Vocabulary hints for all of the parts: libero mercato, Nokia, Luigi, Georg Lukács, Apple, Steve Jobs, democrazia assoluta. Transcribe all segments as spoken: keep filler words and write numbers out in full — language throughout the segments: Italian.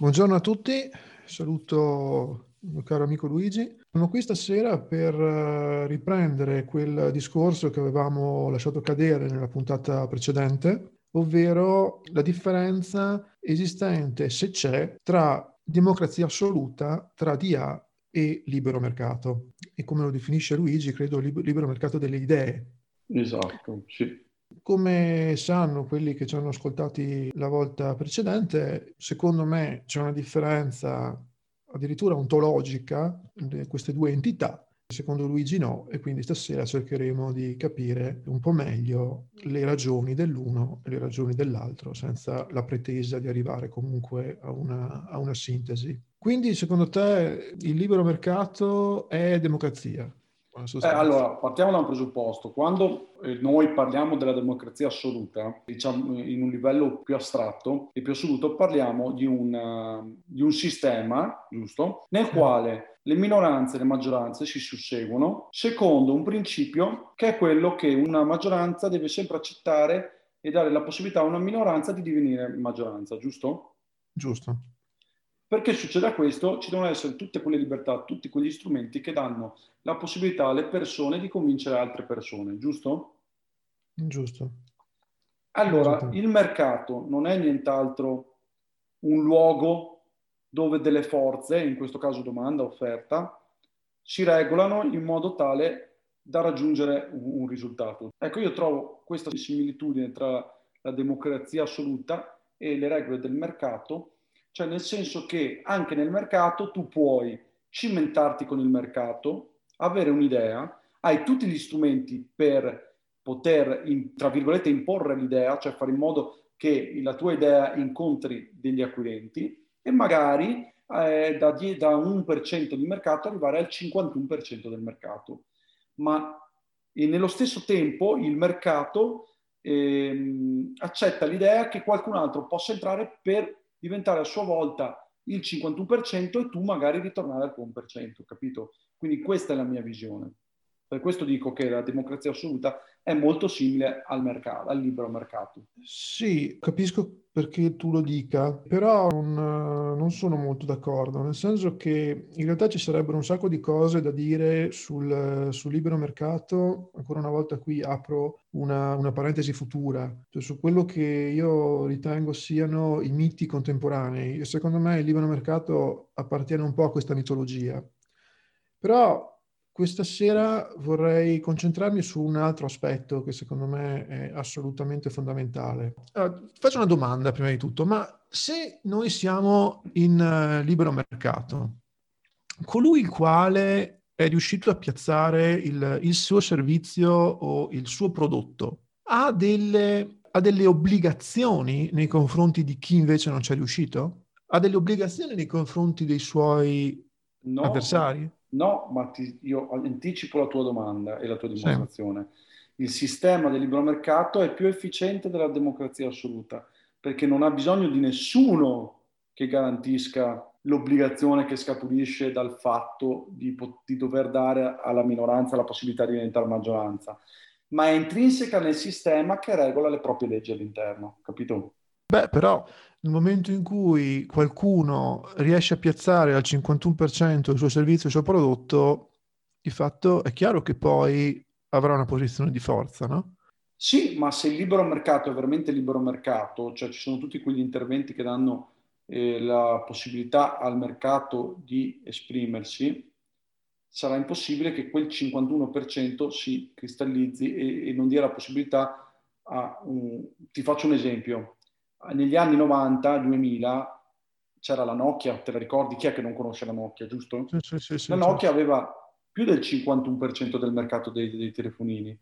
Buongiorno a tutti, saluto il mio caro amico Luigi. Sono qui stasera per riprendere quel discorso che avevamo lasciato cadere nella puntata precedente, ovvero la differenza esistente, se c'è, tra democrazia assoluta, tra D A e libero mercato. E come lo definisce Luigi, credo libero mercato delle idee. Esatto, sì. Come sanno quelli che ci hanno ascoltati la volta precedente, secondo me c'è una differenza addirittura ontologica di queste due entità, secondo Luigi no, e quindi stasera cercheremo di capire un po' meglio le ragioni dell'uno e le ragioni dell'altro, senza la pretesa di arrivare comunque a una, a una sintesi. Quindi secondo te il libero mercato è democrazia? Eh, allora, partiamo da un presupposto. Quando noi parliamo della democrazia assoluta, diciamo in un livello più astratto e più assoluto, parliamo di un, di un sistema, giusto, nel quale le minoranze e le maggioranze si susseguono secondo un principio che è quello che una maggioranza deve sempre accettare e dare la possibilità a una minoranza di divenire maggioranza, giusto? Giusto. Perché succeda questo, ci devono essere tutte quelle libertà, tutti quegli strumenti che danno la possibilità alle persone di convincere altre persone, giusto? Giusto. Allora, il mercato non è nient'altro un luogo dove delle forze, in questo caso domanda, offerta, si regolano in modo tale da raggiungere un risultato. Ecco, io trovo questa similitudine tra la democrazia assoluta e le regole del mercato. Cioè nel senso che anche nel mercato tu puoi cimentarti con il mercato, avere un'idea, hai tutti gli strumenti per poter, in, tra virgolette, imporre l'idea, cioè fare in modo che la tua idea incontri degli acquirenti e magari eh, da, da un per cento di mercato arrivare al cinquantuno per cento del mercato. Ma e nello stesso tempo il mercato eh, accetta l'idea che qualcun altro possa entrare per diventare a sua volta il cinquantuno per cento e tu magari ritornare al uno per cento, capito? Quindi questa è la mia visione. Per questo dico che la democrazia assoluta è molto simile al mercato, al libero mercato. Sì, capisco perché tu lo dica, però non, non sono molto d'accordo, nel senso che in realtà ci sarebbero un sacco di cose da dire sul, sul libero mercato. Ancora una volta qui apro una, una parentesi futura, cioè su quello che io ritengo siano i miti contemporanei. Secondo me il libero mercato appartiene un po' a questa mitologia, però questa sera vorrei concentrarmi su un altro aspetto che secondo me è assolutamente fondamentale. Allora, faccio una domanda prima di tutto, ma se noi siamo in libero mercato, colui il quale è riuscito a piazzare il, il suo servizio o il suo prodotto ha delle, ha delle obbligazioni nei confronti di chi invece non c'è riuscito? Ha delle obbligazioni nei confronti dei suoi no. avversari? No, ma ti, io anticipo la tua domanda e la tua dimostrazione. Sì. Il sistema del libero mercato è più efficiente della democrazia assoluta, perché non ha bisogno di nessuno che garantisca l'obbligazione che scaturisce dal fatto di, di dover dare alla minoranza la possibilità di diventare maggioranza, ma è intrinseca nel sistema che regola le proprie leggi all'interno, capito? Beh, però nel momento in cui qualcuno riesce a piazzare al cinquantuno per cento il suo servizio, il suo prodotto, di fatto è chiaro che poi avrà una posizione di forza, no? Sì, ma se il libero mercato è veramente libero mercato, cioè ci sono tutti quegli interventi che danno eh, la possibilità al mercato di esprimersi, sarà impossibile che quel cinquantuno per cento si cristallizzi e, e non dia la possibilità a... Un... Ti faccio un esempio. Negli anni novanta duemila c'era la Nokia, te la ricordi? Chi è che non conosce la Nokia, giusto? Sì, sì, sì, sì, la Nokia sì. Aveva più del cinquantuno per cento del mercato dei, dei telefonini.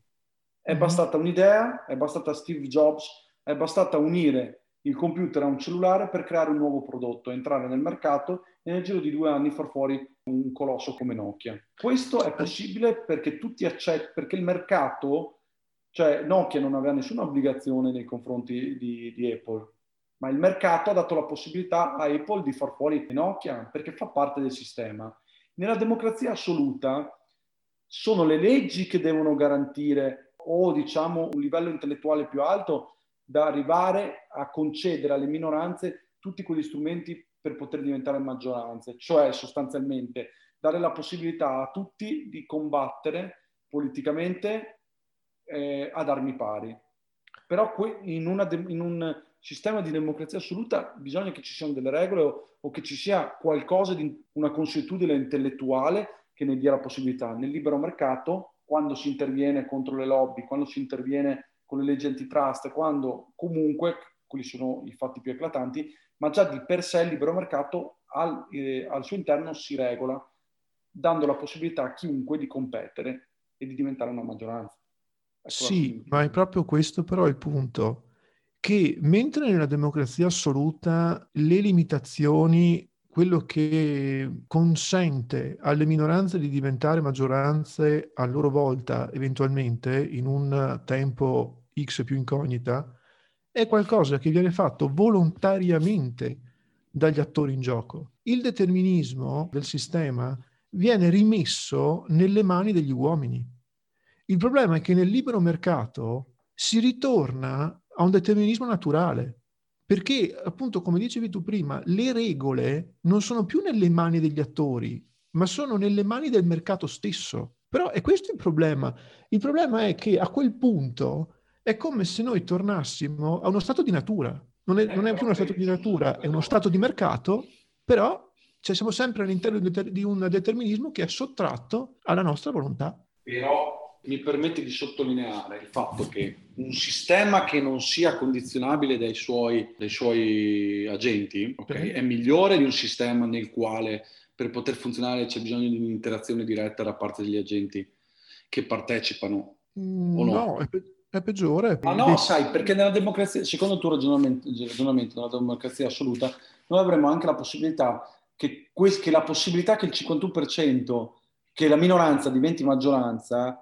È mm-hmm. bastata un'idea, è bastata Steve Jobs, è bastata unire il computer a un cellulare per creare un nuovo prodotto, entrare nel mercato e nel giro di due anni far fuori un colosso come Nokia. Questo è possibile perché tutti accettano, perché il mercato... Cioè Nokia non aveva nessuna obbligazione nei confronti di, di Apple, ma il mercato ha dato la possibilità a Apple di far fuori Nokia perché fa parte del sistema. Nella democrazia assoluta sono le leggi che devono garantire o diciamo un livello intellettuale più alto da arrivare a concedere alle minoranze tutti quegli strumenti per poter diventare maggioranze, cioè sostanzialmente dare la possibilità a tutti di combattere politicamente eh, ad armi pari. Però que- in, una de- in un sistema di democrazia assoluta bisogna che ci siano delle regole o, o che ci sia qualcosa di una consuetudine intellettuale che ne dia la possibilità. Nel libero mercato, quando si interviene contro le lobby, quando si interviene con le leggi antitrust, quando comunque, quelli sono i fatti più eclatanti, ma già di per sé il libero mercato al, eh, al suo interno si regola, dando la possibilità a chiunque di competere e di diventare una maggioranza. Ecco, sì, ma è proprio questo però il punto, che mentre nella democrazia assoluta le limitazioni, quello che consente alle minoranze di diventare maggioranze a loro volta, eventualmente, in un tempo X più incognita, è qualcosa che viene fatto volontariamente dagli attori in gioco. Il determinismo del sistema viene rimesso nelle mani degli uomini. Il problema è che nel libero mercato si ritorna a un determinismo naturale, perché appunto, come dicevi tu prima, le regole non sono più nelle mani degli attori, ma sono nelle mani del mercato stesso. Però è questo il problema. Il problema è che a quel punto è come se noi tornassimo a uno stato di natura. Non è, non è più uno stato di natura, è uno stato di mercato, però cioè, siamo sempre all'interno di un determinismo che è sottratto alla nostra volontà. Però mi permette di sottolineare il fatto che un sistema che non sia condizionabile dai suoi, dai suoi agenti, okay, è migliore di un sistema nel quale per poter funzionare c'è bisogno di un'interazione diretta da parte degli agenti che partecipano, mm, o no? No, è pe- è peggiore. Ma no, sai, perché nella democrazia, secondo il tuo ragionamento, ragionamento nella democrazia assoluta, noi avremo anche la possibilità che, que- che la possibilità che il cinquantuno per cento, che la minoranza diventi maggioranza,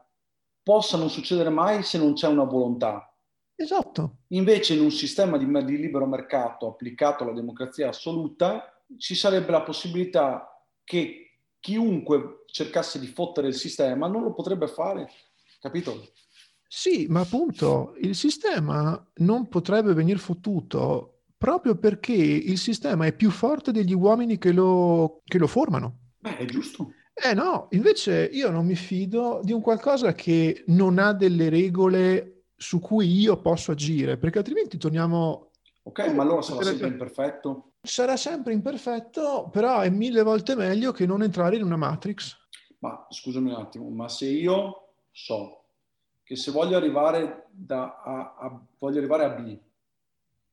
possa non succedere mai se non c'è una volontà. Esatto. Invece in un sistema di, di libero mercato applicato alla democrazia assoluta ci sarebbe la possibilità che chiunque cercasse di fottere il sistema non lo potrebbe fare, capito? Sì, ma appunto il sistema non potrebbe venir fottuto proprio perché il sistema è più forte degli uomini che lo, che lo formano. Beh, è giusto. Eh no, invece io non mi fido di un qualcosa che non ha delle regole su cui io posso agire, perché altrimenti torniamo... Ok, ma allora sarà sempre imperfetto? Sarà sempre imperfetto, però è mille volte meglio che non entrare in una matrix. Ma scusami un attimo, ma se io so... che se voglio arrivare da A, a voglio arrivare a B,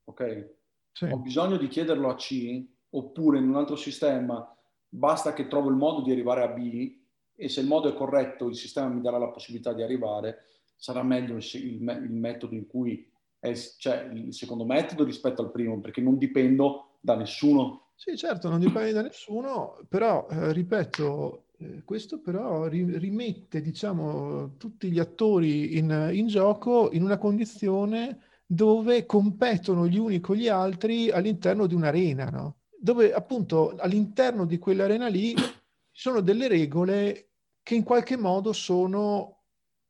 ok? Sì. Ho bisogno di chiederlo a C, oppure in un altro sistema basta che trovo il modo di arrivare a B e se il modo è corretto il sistema mi darà la possibilità di arrivare, sarà meglio il, il, il metodo in cui è, cioè il secondo metodo rispetto al primo, perché non dipendo da nessuno. Sì, certo, non dipende da nessuno, però eh, ripeto, questo però rimette, diciamo, tutti gli attori in, in gioco in una condizione dove competono gli uni con gli altri all'interno di un'arena, no? Dove appunto all'interno di quell'arena lì ci sono delle regole che in qualche modo sono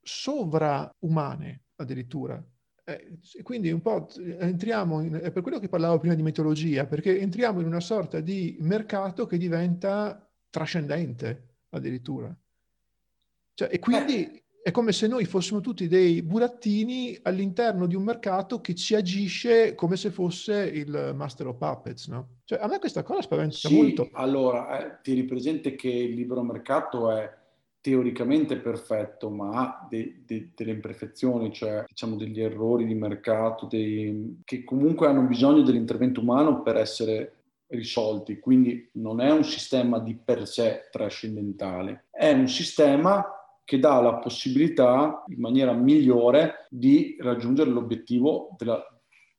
sovraumane addirittura. Eh, quindi un po' entriamo, in, è per quello che parlavo prima di mitologia, perché entriamo in una sorta di mercato che diventa trascendente addirittura. Cioè, e quindi eh. è come se noi fossimo tutti dei burattini all'interno di un mercato che ci agisce come se fosse il Master of Puppets, no? Cioè, a me questa cosa spaventa sì, molto. Allora, eh, tieni presente che il libero mercato è teoricamente perfetto, ma ha de- de- delle imperfezioni, cioè diciamo degli errori di mercato, dei... che comunque hanno bisogno dell'intervento umano per essere risolti, quindi non è un sistema di per sé trascendentale, è un sistema che dà la possibilità in maniera migliore di raggiungere l'obiettivo della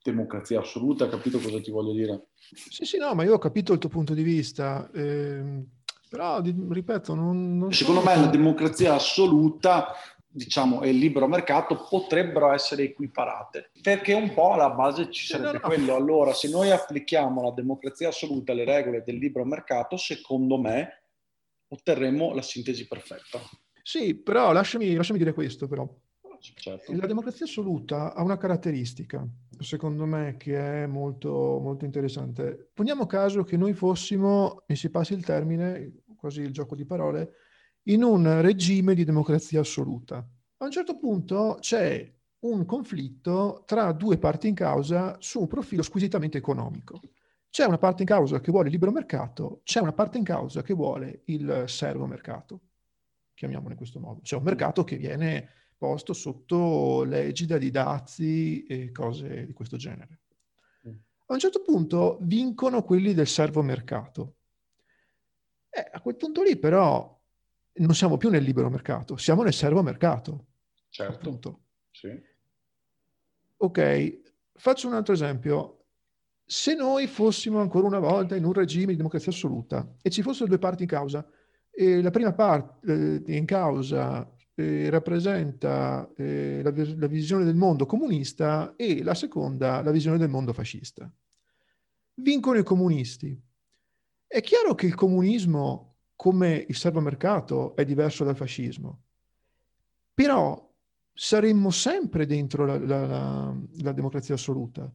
democrazia assoluta, capito cosa ti voglio dire? Sì, sì, no, ma io ho capito il tuo punto di vista, eh, però ripeto, non, non secondo so... me la democrazia assoluta, diciamo, e il libero mercato potrebbero essere equiparate, perché un po' alla base ci sarebbe quello. Allora, se noi applichiamo la democrazia assoluta alle regole del libero mercato, secondo me otterremo la sintesi perfetta. Sì, però lasciami, lasciami dire questo, però. certo. La democrazia assoluta ha una caratteristica, secondo me, che è molto, molto interessante. Poniamo caso che noi fossimo, mi si passi il termine, quasi il gioco di parole, in un regime di democrazia assoluta. A un certo punto c'è un conflitto tra due parti in causa su un profilo squisitamente economico. C'è una parte in causa che vuole il libero mercato, c'è una parte in causa che vuole il servo mercato, chiamiamolo in questo modo. C'è un mercato che viene posto sotto l'egida di dazi e cose di questo genere. A un certo punto vincono quelli del servo mercato. Eh, a quel punto lì però non siamo più nel libero mercato, siamo nel servo mercato. Certo. Appunto. Sì. Ok, faccio un altro esempio. Se noi fossimo ancora una volta in un regime di democrazia assoluta e ci fossero due parti in causa, e la prima parte in causa eh, rappresenta eh, la, la visione del mondo comunista e la seconda la visione del mondo fascista. Vincono i comunisti. È chiaro che il comunismo, come il servomercato, è diverso dal fascismo. Però saremmo sempre dentro la, la, la, la democrazia assoluta.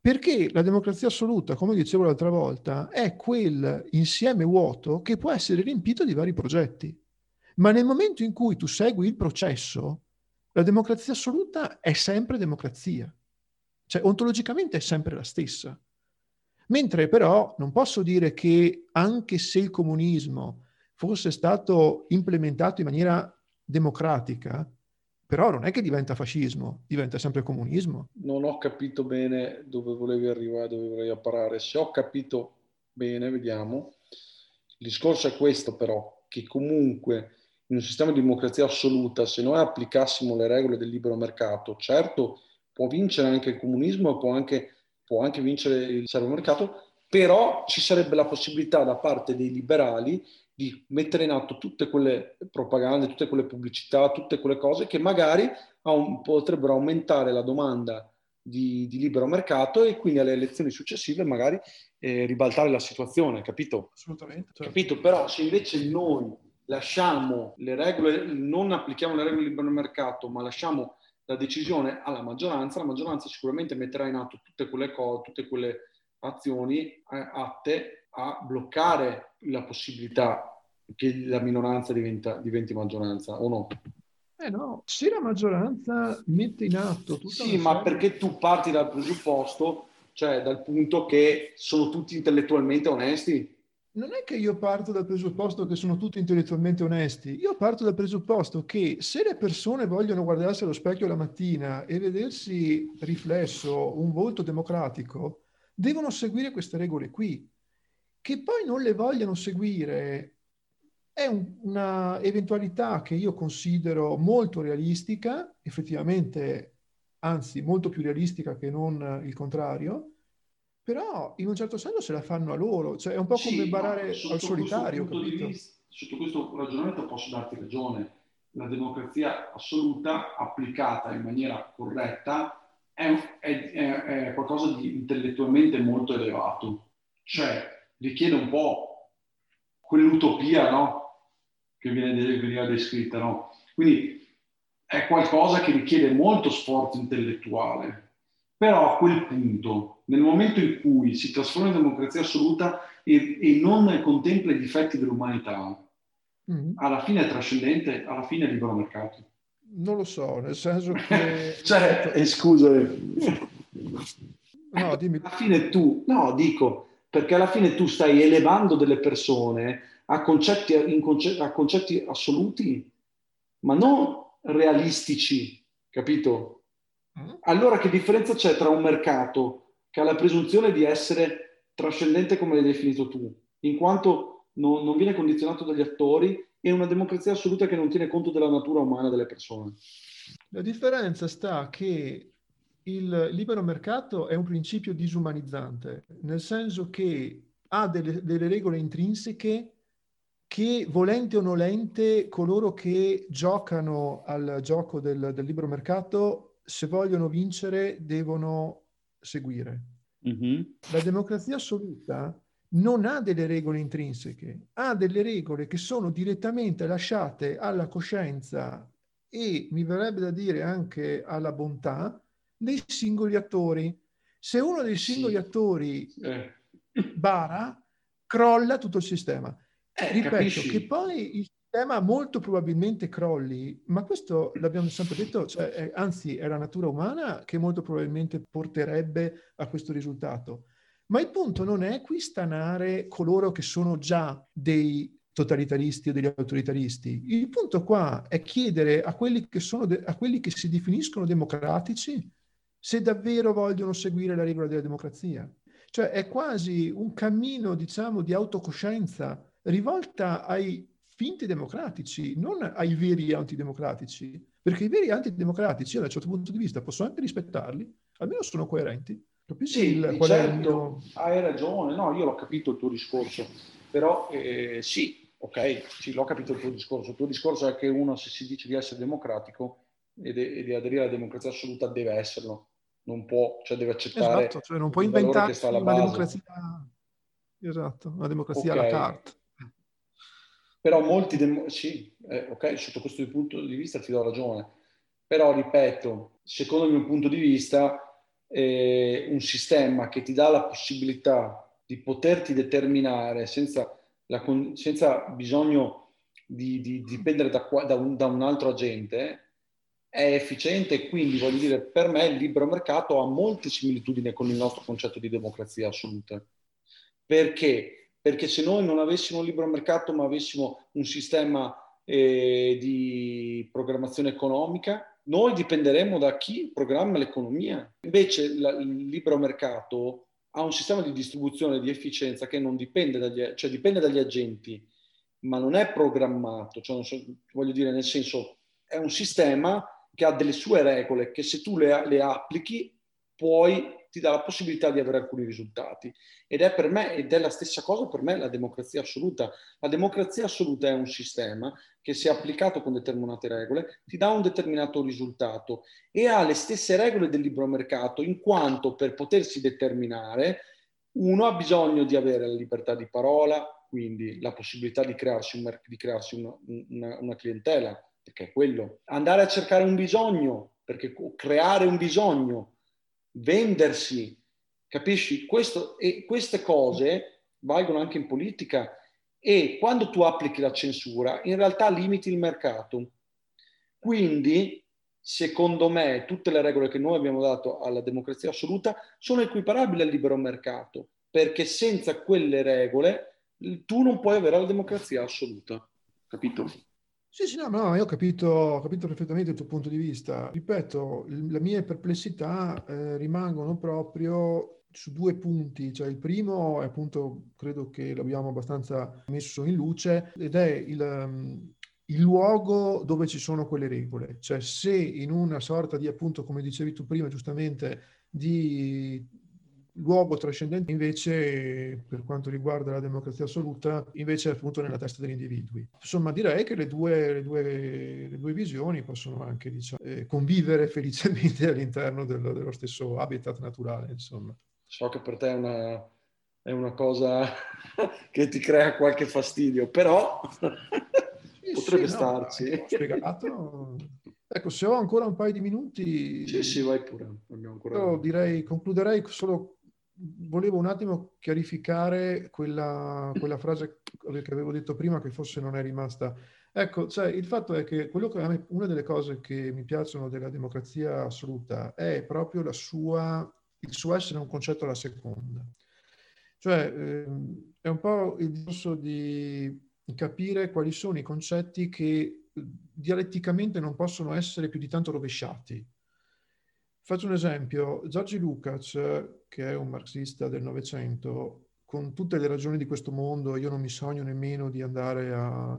Perché la democrazia assoluta, come dicevo l'altra volta, è quel insieme vuoto che può essere riempito di vari progetti. Ma nel momento in cui tu segui il processo, la democrazia assoluta è sempre democrazia. Cioè, ontologicamente è sempre la stessa. Mentre però non posso dire che anche se il comunismo fosse stato implementato in maniera democratica, però non è che diventa fascismo, diventa sempre comunismo. Non ho capito bene dove volevi arrivare, dove volevi parare. Se ho capito bene, vediamo. Il discorso è questo però, che comunque in un sistema di democrazia assoluta, se noi applicassimo le regole del libero mercato, certo può vincere anche il comunismo e può anche... può anche vincere il servomercato, però ci sarebbe la possibilità da parte dei liberali di mettere in atto tutte quelle propagande, tutte quelle pubblicità, tutte quelle cose che magari potrebbero aumentare la domanda di, di libero mercato e quindi alle elezioni successive magari eh, ribaltare la situazione, capito? Assolutamente. Certo. Capito, però se invece noi lasciamo le regole, non applichiamo le regole del libero mercato, ma lasciamo la decisione alla maggioranza, la maggioranza sicuramente metterà in atto tutte quelle cose, tutte quelle azioni atte a bloccare la possibilità che la minoranza diventa, diventi maggioranza, o no? Eh no, se la maggioranza mette in atto tutta sì, ma serie... perché tu parti dal presupposto, cioè dal punto che sono tutti intellettualmente onesti? Non è che io parto dal presupposto che sono tutti intellettualmente onesti, io parto dal presupposto che se le persone vogliono guardarsi allo specchio la mattina e vedersi riflesso un volto democratico, devono seguire queste regole qui. Che poi non le vogliano seguire è un, una eventualità che io considero molto realistica, effettivamente, anzi molto più realistica che non il contrario. Però in un certo senso se la fanno a loro, cioè è un po' come sì, barare al solitario. Capito? Vista, sotto questo ragionamento posso darti ragione. La democrazia assoluta applicata in maniera corretta è, è, è, è qualcosa di intellettualmente molto elevato. Cioè richiede un po' quell'utopia, no? Che viene, viene descritta, no? Quindi è qualcosa che richiede molto sforzo intellettuale. Però a quel punto, nel momento in cui si trasforma in democrazia assoluta e, e non contempla i difetti dell'umanità, mm. alla fine è trascendente, alla fine è libero mercato. Non lo so, nel senso che... cioè, eh, scusa. No, dimmi. Alla fine tu, no, dico, perché alla fine tu stai elevando delle persone a concetti, in conce- a concetti assoluti, ma non realistici, capito? Allora che differenza c'è tra un mercato che ha la presunzione di essere trascendente come l'hai definito tu, in quanto non, non viene condizionato dagli attori, e una democrazia assoluta che non tiene conto della natura umana delle persone? La differenza sta che il libero mercato è un principio disumanizzante, nel senso che ha delle, delle regole intrinseche che, volente o nolente, coloro che giocano al gioco del, del libero mercato, se vogliono vincere, devono seguire. Mm-hmm. La democrazia assoluta non ha delle regole intrinseche, ha delle regole che sono direttamente lasciate alla coscienza e mi verrebbe da dire anche alla bontà dei singoli attori. Se uno dei singoli attori eh. bara, crolla tutto il sistema. Eh, Ripeto, capisci? Che poi il sistema molto probabilmente crolli, ma questo l'abbiamo sempre detto, cioè, è, anzi è la natura umana che molto probabilmente porterebbe a questo risultato. Ma il punto non è qui stanare coloro che sono già dei totalitaristi o degli autoritaristi. Il punto qua è chiedere a quelli che sono de- a quelli che si definiscono democratici se davvero vogliono seguire la regola della democrazia. Cioè è quasi un cammino, diciamo, di autocoscienza rivolta ai finti democratici, non ai veri antidemocratici, perché i veri antidemocratici, da un certo punto di vista, posso anche rispettarli, almeno sono coerenti. Capisci sì, il, qual certo, è il mio... Hai ragione, no, io l'ho capito il tuo discorso, però eh, sì, ok, sì, l'ho capito il tuo discorso. Il tuo discorso è che uno, se si dice di essere democratico e de- di aderire alla democrazia assoluta, deve esserlo, non può, cioè deve accettare. Esatto, cioè non può inventare la democrazia. Esatto, una democrazia okay. alla carta. Però molti, dem- sì, eh, ok, sotto questo punto di vista ti do ragione, però ripeto, secondo il mio punto di vista, eh, un sistema che ti dà la possibilità di poterti determinare senza, la, senza bisogno di, di dipendere da, da, un, da un altro agente è efficiente e quindi, voglio dire, per me il libero mercato ha molte similitudini con il nostro concetto di democrazia assoluta. Perché? Perché se noi non avessimo un libero mercato ma avessimo un sistema eh, di programmazione economica, noi dipenderemmo da chi programma l'economia. Invece la, il libero mercato ha un sistema di distribuzione di efficienza che non dipende dagli, cioè dipende dagli agenti, ma non è programmato. Cioè non so, voglio dire, nel senso, è un sistema che ha delle sue regole che se tu le, le applichi puoi... ti dà la possibilità di avere alcuni risultati. Ed è per me, ed è la stessa cosa per me, la democrazia assoluta. La democrazia assoluta è un sistema che, se applicato con determinate regole, ti dà un determinato risultato e ha le stesse regole del libero mercato, in quanto per potersi determinare uno ha bisogno di avere la libertà di parola, quindi la possibilità di crearsi, un, di crearsi una, una, una clientela, perché è quello. Andare a cercare un bisogno, perché creare un bisogno, vendersi, capisci? Questo, e queste cose valgono anche in politica, e quando tu applichi la censura in realtà limiti il mercato. Quindi secondo me tutte le regole che noi abbiamo dato alla democrazia assoluta sono equiparabili al libero mercato, perché senza quelle regole tu non puoi avere la democrazia assoluta, capito? Sì, sì, no, no, io ho capito, ho capito perfettamente il tuo punto di vista. Ripeto, le mie perplessità eh, rimangono proprio su due punti. Cioè, il primo è appunto, credo che l'abbiamo abbastanza messo in luce, ed è il, um, il luogo dove ci sono quelle regole. Cioè, se in una sorta di, appunto, come dicevi tu prima, giustamente, di luogo trascendente, invece, per quanto riguarda la democrazia assoluta, invece è appunto nella testa degli individui. Insomma, direi che le due, le due, le due visioni possono anche, diciamo, eh, convivere felicemente all'interno dello, dello stesso habitat naturale, insomma. So che per te è una, è una cosa che ti crea qualche fastidio, però sì, potrebbe sì, starci. No, ho spiegato... Ecco, se ho ancora un paio di minuti... Sì, sì, vai pure. Io direi, concluderei solo... Volevo un attimo chiarificare quella, quella frase che avevo detto prima, che forse non è rimasta. Ecco, cioè, il fatto è che, quello che a me, una delle cose che mi piacciono della democrazia assoluta è proprio la sua, il suo essere un concetto alla seconda. Cioè, ehm, è un po' il discorso di capire quali sono i concetti che dialetticamente non possono essere più di tanto rovesciati. Faccio un esempio. Georg Lukács, che è un marxista del Novecento, con tutte le ragioni di questo mondo, io non mi sogno nemmeno di andare a, a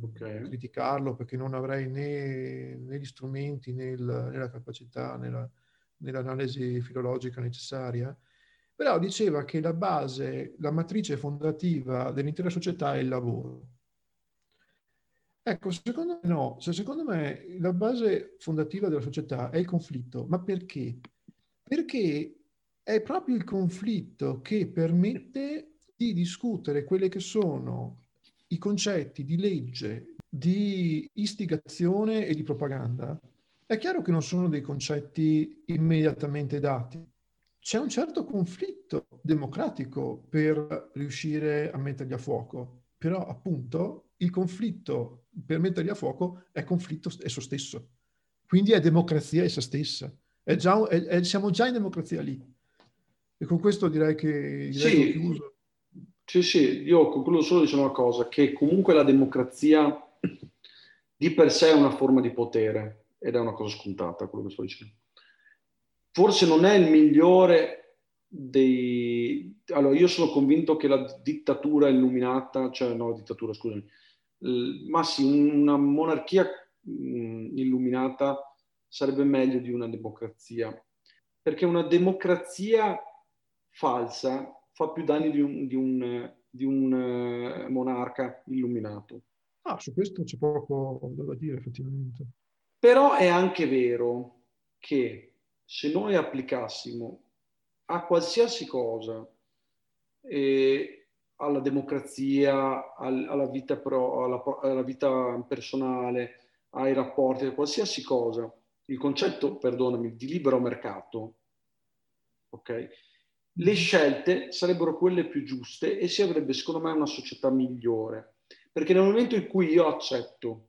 okay. criticarlo, perché non avrei né, né gli strumenti né, il, né la capacità né, la, né l'analisi filologica necessaria, però diceva che la base, la matrice fondativa dell'intera società è il lavoro. Ecco, secondo me no. Cioè, secondo me la base fondativa della società è il conflitto. Ma perché? Perché è proprio il conflitto che permette di discutere quelle che sono i concetti di legge, di istigazione e di propaganda, è chiaro che non sono dei concetti immediatamente dati. C'è un certo conflitto democratico per riuscire a metterli a fuoco, però appunto il conflitto per metterli a fuoco è conflitto esso stesso. Quindi è democrazia essa stessa. È già, è, è, siamo già in democrazia lì. E con questo direi che... Direi sì, chiuso. sì, sì, io concludo solo dicendo una cosa, che comunque la democrazia di per sé è una forma di potere, ed è una cosa scontata, quello che sto dicendo. Forse non è il migliore dei... Allora, io sono convinto che la dittatura illuminata, cioè no, dittatura, scusami, ma sì, una monarchia illuminata sarebbe meglio di una democrazia, perché una democrazia falsa fa più danni di un, di un, di un monarca illuminato. Ah, su questo c'è poco da dire effettivamente. Però è anche vero che se noi applicassimo a qualsiasi cosa, eh, alla democrazia, al, alla, vita pro, alla, alla vita personale, ai rapporti, a qualsiasi cosa, il concetto, perdonami, di libero mercato, ok? Le scelte sarebbero quelle più giuste e si avrebbe, secondo me, una società migliore. Perché nel momento in cui io accetto,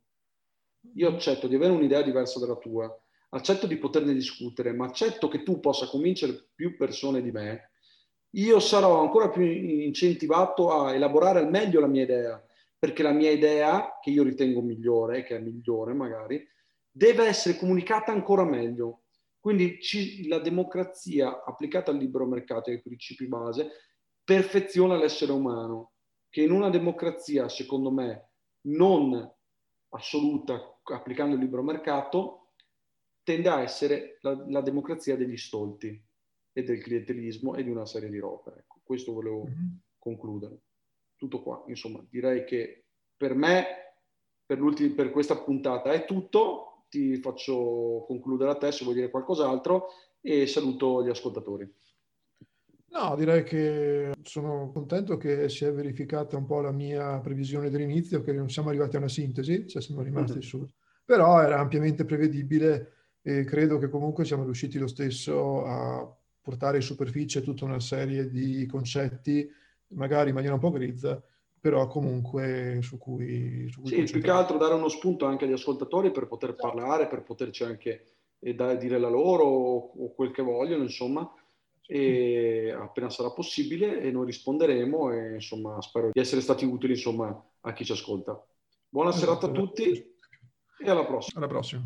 io accetto di avere un'idea diversa dalla tua, accetto di poterne discutere, ma accetto che tu possa convincere più persone di me, io sarò ancora più incentivato a elaborare al meglio la mia idea, perché la mia idea, che io ritengo migliore, che è migliore magari, deve essere comunicata ancora meglio. Quindi ci, la democrazia applicata al libero mercato e ai principi base perfeziona l'essere umano, che in una democrazia, secondo me, non assoluta, applicando il libero mercato, tende a essere la, la democrazia degli stolti e del clientelismo e di una serie di robe. Ecco, questo volevo mm-hmm. concludere. Tutto qua, insomma, direi che per me, per, per questa puntata è tutto. Ti faccio concludere a te se vuoi dire qualcos'altro e saluto gli ascoltatori. No, direi che sono contento che si è verificata un po' la mia previsione dell'inizio, che non siamo arrivati a una sintesi, cioè siamo rimasti mm-hmm. su. Però era ampiamente prevedibile e credo che comunque siamo riusciti lo stesso a portare in superficie tutta una serie di concetti, magari in maniera un po' grezza, però comunque su cui... Su cui sì, più che altro dare uno spunto anche agli ascoltatori per poter parlare, per poterci anche eh, dare, dire la loro o quel che vogliono, insomma. E appena sarà possibile e noi risponderemo e insomma spero di essere stati utili insomma a chi ci ascolta. Buona esatto. serata a tutti e alla prossima. Alla prossima.